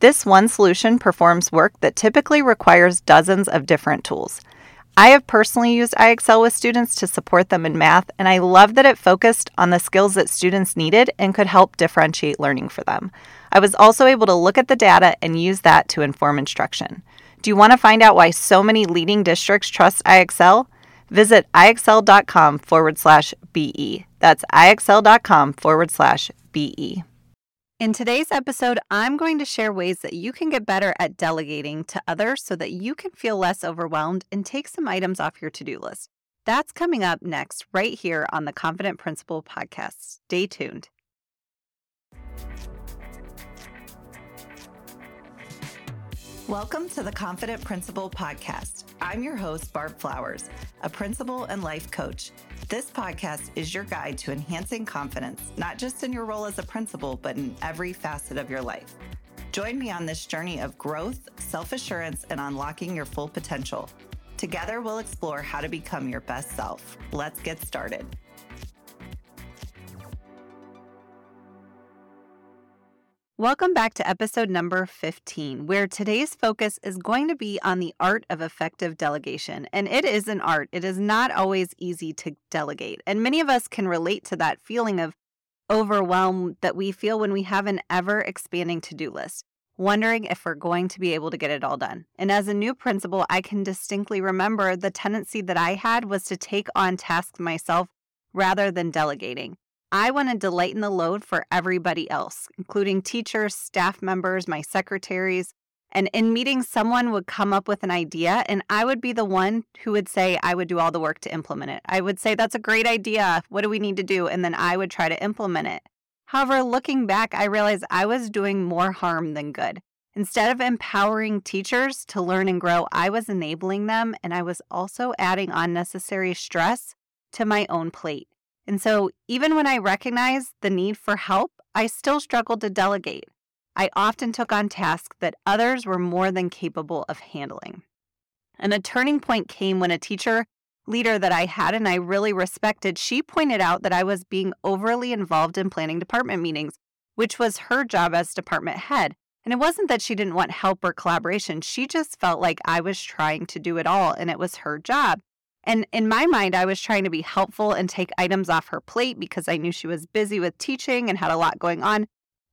This one solution performs work that typically requires dozens of different tools. I have personally used IXL with students to support them in math, and I love that it focused on the skills that students needed and could help differentiate learning for them. I was also able to look at the data and use that to inform instruction. Do you want to find out why so many leading districts trust IXL? Visit IXL.com/BE. That's IXL.com/BE. In today's episode, I'm going to share ways that you can get better at delegating to others so that you can feel less overwhelmed and take some items off your to-do list. That's coming up next right here on the Confident Principal Podcast. Stay tuned. Welcome to the Confident Principal Podcast. I'm your host, Barb Flowers, a principal and life coach. This podcast is your guide to enhancing confidence, not just in your role as a principal, but in every facet of your life. Join me on this journey of growth, self-assurance, and unlocking your full potential. Together, we'll explore how to become your best self. Let's get started. Welcome back to episode number 15, where today's focus is going to be on the art of effective delegation. And it is an art. It is not always easy to delegate. And many of us can relate to that feeling of overwhelm that we feel when we have an ever-expanding to-do list, wondering if we're going to be able to get it all done. And as a new principal, I can distinctly remember the tendency that I had was to take on tasks myself rather than delegating. I wanted to lighten the load for everybody else, including teachers, staff members, my secretaries. And in meetings, someone would come up with an idea, and I would be the one who would say I would do all the work to implement it. I would say, that's a great idea. What do we need to do? And then I would try to implement it. However, looking back, I realized I was doing more harm than good. Instead of empowering teachers to learn and grow, I was enabling them, and I was also adding unnecessary stress to my own plate. And so even when I recognized the need for help, I still struggled to delegate. I often took on tasks that others were more than capable of handling. And a turning point came when a teacher leader that I had and I really respected, she pointed out that I was being overly involved in planning department meetings, which was her job as department head. And it wasn't that she didn't want help or collaboration. She just felt like I was trying to do it all and it was her job. And in my mind, I was trying to be helpful and take items off her plate because I knew she was busy with teaching and had a lot going on.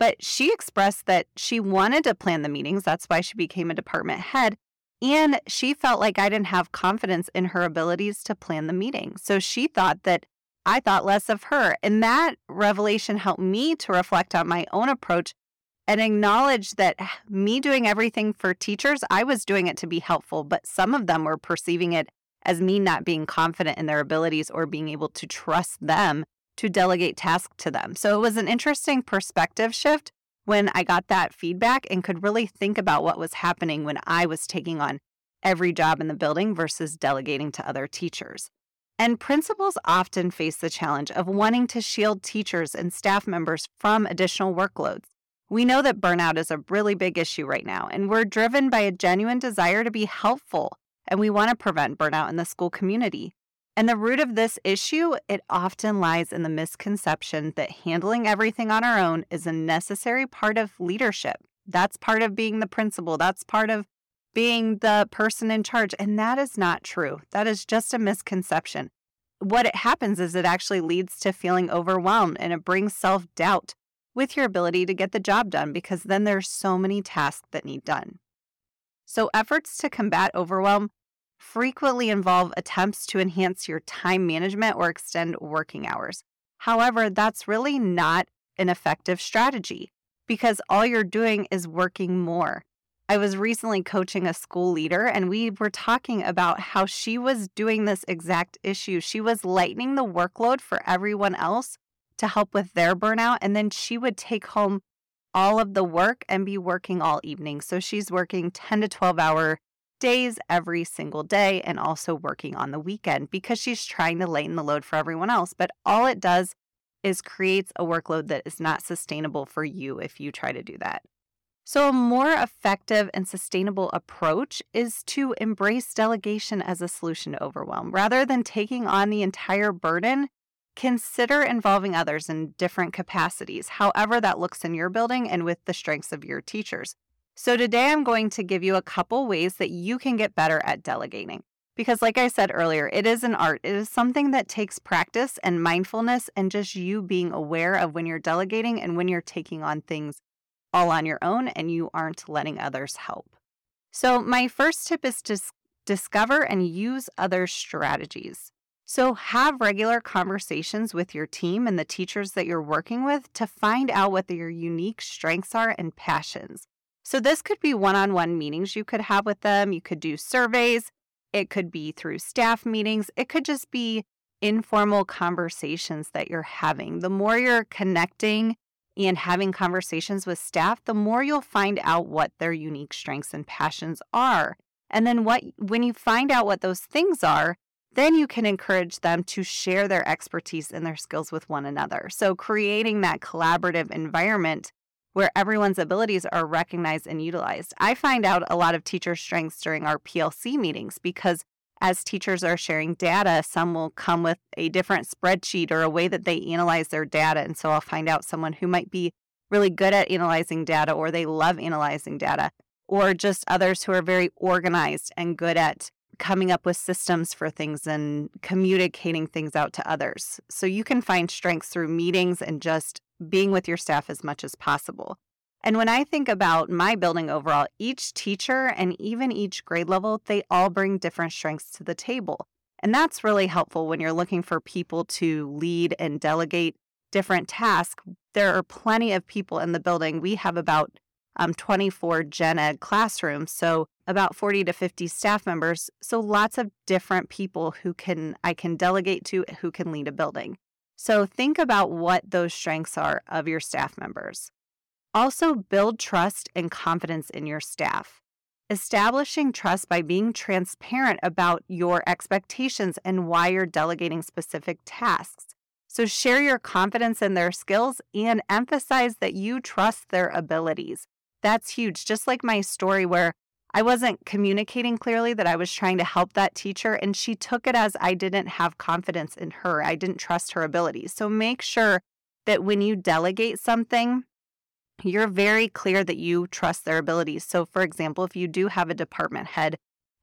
But she expressed that she wanted to plan the meetings. That's why she became a department head. And she felt like I didn't have confidence in her abilities to plan the meeting. So she thought that I thought less of her. And that revelation helped me to reflect on my own approach and acknowledge that me doing everything for teachers, I was doing it to be helpful, but some of them were perceiving it as me not being confident in their abilities or being able to trust them to delegate tasks to them. So it was an interesting perspective shift when I got that feedback and could really think about what was happening when I was taking on every job in the building versus delegating to other teachers. And principals often face the challenge of wanting to shield teachers and staff members from additional workloads. We know that burnout is a really big issue right now, and we're driven by a genuine desire to be helpful. And we want to prevent burnout in the school community. And the root of this issue, it often lies in the misconception that handling everything on our own is a necessary part of leadership. That's part of being the principal. That's part of being the person in charge. And that is not true. That is just a misconception. What happens is it actually leads to feeling overwhelmed and it brings self-doubt with your ability to get the job done because then there's so many tasks that need done. So efforts to combat overwhelm frequently involve attempts to enhance your time management or extend working hours. However, that's really not an effective strategy because all you're doing is working more. I was recently coaching a school leader and we were talking about how she was doing this exact issue. She was lightening the workload for everyone else to help with their burnout, and then she would take home all of the work and be working all evening. So she's working 10 to 12-hour days every single day and also working on the weekend because she's trying to lighten the load for everyone else. But all it does is creates a workload that is not sustainable for you if you try to do that. So a more effective and sustainable approach is to embrace delegation as a solution to overwhelm. Rather than taking on the entire burden, consider involving others in different capacities, however that looks in your building and with the strengths of your teachers. So today I'm going to give you a couple ways that you can get better at delegating. Because like I said earlier, it is an art. It is something that takes practice and mindfulness and just you being aware of when you're delegating and when you're taking on things all on your own and you aren't letting others help. So my first tip is to discover and use other strategies. So have regular conversations with your team and the teachers that you're working with to find out what your unique strengths are and passions. So this could be one-on-one meetings you could have with them. You could do surveys. It could be through staff meetings. It could just be informal conversations that you're having. The more you're connecting and having conversations with staff, the more you'll find out what their unique strengths and passions are. And then when you find out what those things are, then you can encourage them to share their expertise and their skills with one another. So creating that collaborative environment where everyone's abilities are recognized and utilized. I find out a lot of teacher strengths during our PLC meetings because as teachers are sharing data, some will come with a different spreadsheet or a way that they analyze their data. And so I'll find out someone who might be really good at analyzing data or they love analyzing data, or just others who are very organized and good at coming up with systems for things and communicating things out to others. So you can find strengths through meetings and just being with your staff as much as possible. And when I think about my building overall, each teacher and even each grade level, they all bring different strengths to the table. And that's really helpful when you're looking for people to lead and delegate different tasks. There are plenty of people in the building. We have about 24 gen ed classrooms, so about 40 to 50 staff members. So lots of different people who I can delegate to, who can lead a building. So think about what those strengths are of your staff members. Also, build trust and confidence in your staff. Establishing trust by being transparent about your expectations and why you're delegating specific tasks. So share your confidence in their skills and emphasize that you trust their abilities. That's huge. Just like my story where I wasn't communicating clearly that I was trying to help that teacher, and she took it as I didn't have confidence in her. I didn't trust her abilities. So make sure that when you delegate something, you're very clear that you trust their abilities. So for example, if you do have a department head,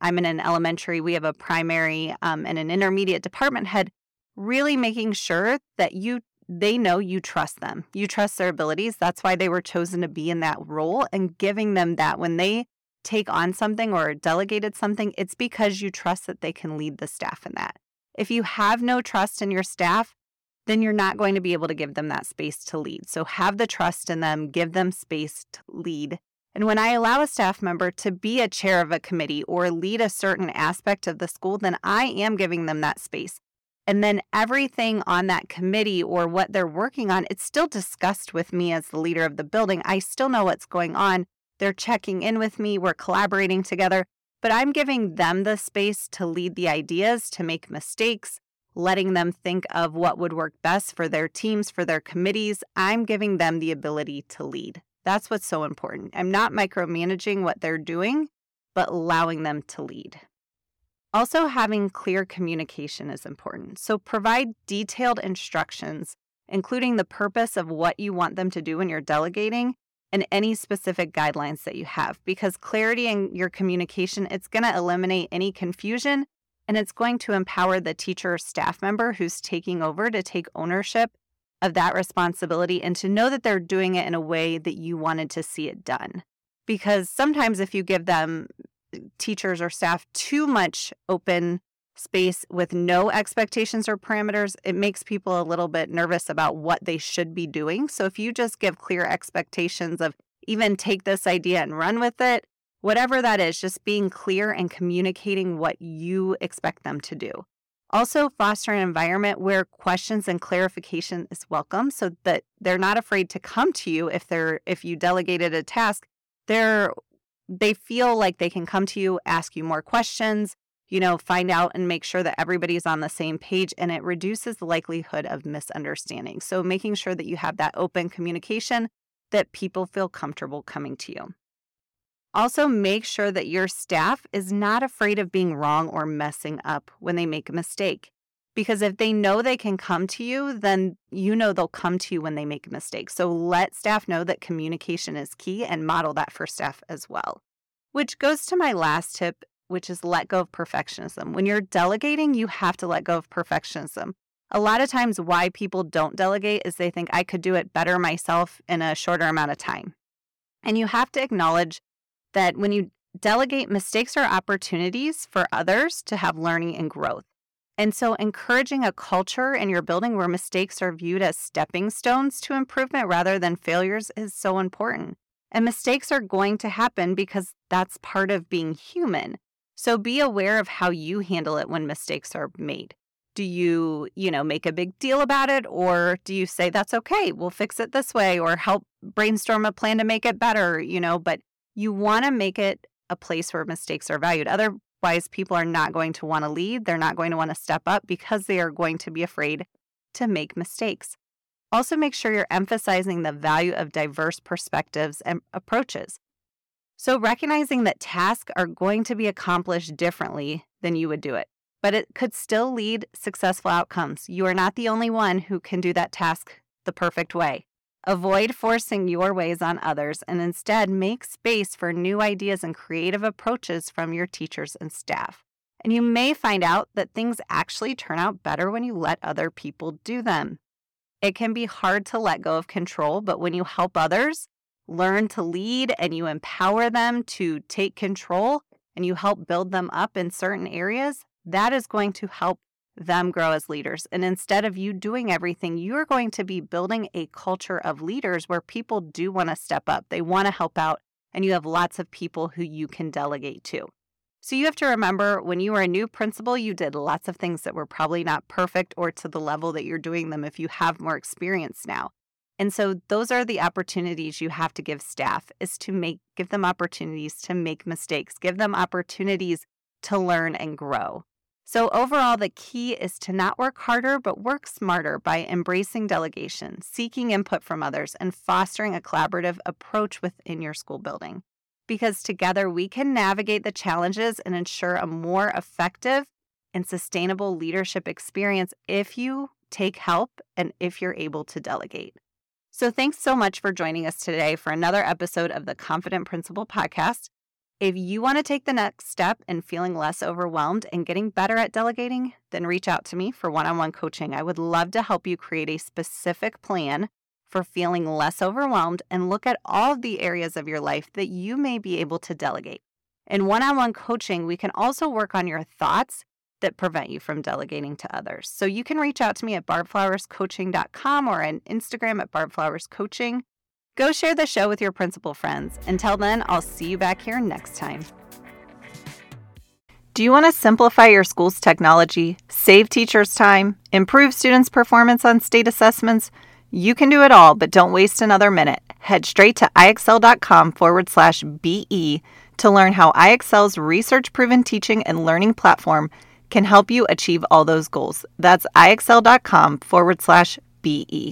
I'm in an elementary, we have a primary and an intermediate department head, really making sure that they know you trust them. You trust their abilities. That's why they were chosen to be in that role, and giving them that when they take on something or delegated something, it's because you trust that they can lead the staff in that. If you have no trust in your staff, then you're not going to be able to give them that space to lead. So have the trust in them, give them space to lead. And when I allow a staff member to be a chair of a committee or lead a certain aspect of the school, then I am giving them that space. And then everything on that committee or what they're working on, it's still discussed with me as the leader of the building. I still know what's going on. They're checking in with me. We're collaborating together, but I'm giving them the space to lead the ideas, to make mistakes, letting them think of what would work best for their teams, for their committees. I'm giving them the ability to lead. That's what's so important. I'm not micromanaging what they're doing, but allowing them to lead. Also, having clear communication is important. So provide detailed instructions, including the purpose of what you want them to do when you're delegating and any specific guidelines that you have, because clarity in your communication, it's going to eliminate any confusion. And it's going to empower the teacher or staff member who's taking over to take ownership of that responsibility and to know that they're doing it in a way that you wanted to see it done. Because sometimes if you give them, teachers or staff, too much open space with no expectations or parameters, it makes people a little bit nervous about what they should be doing. So if you just give clear expectations of even take this idea and run with it, whatever that is, just being clear and communicating what you expect them to do. Also, foster an environment where questions and clarification is welcome so that they're not afraid to come to you if you delegated a task. They feel like they can come to you, ask you more questions, find out and make sure that everybody's on the same page, and it reduces the likelihood of misunderstanding. So making sure that you have that open communication that people feel comfortable coming to you. Also, make sure that your staff is not afraid of being wrong or messing up when they make a mistake. Because if they know they can come to you, then they'll come to you when they make a mistake. So let staff know that communication is key and model that for staff as well. Which goes to my last tip, which is let go of perfectionism. When you're delegating, you have to let go of perfectionism. A lot of times why people don't delegate is they think I could do it better myself in a shorter amount of time. And you have to acknowledge that when you delegate, mistakes are opportunities for others to have learning and growth. And so encouraging a culture in your building where mistakes are viewed as stepping stones to improvement rather than failures is so important. And mistakes are going to happen because that's part of being human. So be aware of how you handle it when mistakes are made. Do you, make a big deal about it, or do you say, that's okay, we'll fix it this way, or help brainstorm a plan to make it better, but you want to make it a place where mistakes are valued. Otherwise, people are not going to want to lead. They're not going to want to step up because they are going to be afraid to make mistakes. Also, make sure you're emphasizing the value of diverse perspectives and approaches. So recognizing that tasks are going to be accomplished differently than you would do it, but it could still lead successful outcomes. You are not the only one who can do that task the perfect way. Avoid forcing your ways on others and instead make space for new ideas and creative approaches from your teachers and staff. And you may find out that things actually turn out better when you let other people do them. It can be hard to let go of control, but when you help others learn to lead and you empower them to take control and you help build them up in certain areas, that is going to help them grow as leaders. And instead of you doing everything, you're going to be building a culture of leaders where people do want to step up. They want to help out, and you have lots of people who you can delegate to. So you have to remember, when you were a new principal, you did lots of things that were probably not perfect or to the level that you're doing them if you have more experience now. And so those are the opportunities you have to give staff, is to give them opportunities to make mistakes, give them opportunities to learn and grow. So overall, the key is to not work harder, but work smarter by embracing delegation, seeking input from others, and fostering a collaborative approach within your school building. Because together we can navigate the challenges and ensure a more effective and sustainable leadership experience if you take help and if you're able to delegate. So thanks so much for joining us today for another episode of the Confident Principal Podcast. If you want to take the next step in feeling less overwhelmed and getting better at delegating, then reach out to me for one-on-one coaching. I would love to help you create a specific plan for feeling less overwhelmed and look at all of the areas of your life that you may be able to delegate. In one-on-one coaching, we can also work on your thoughts that prevent you from delegating to others. So you can reach out to me at barbflowerscoaching.com or on Instagram at barbflowerscoaching. Go share the show with your principal friends. Until then, I'll see you back here next time. Do you want to simplify your school's technology, save teachers time, improve students' performance on state assessments? You can do it all, but don't waste another minute. Head straight to IXL.com/BE to learn how IXL's research-proven teaching and learning platform can help you achieve all those goals. That's IXL.com/BE.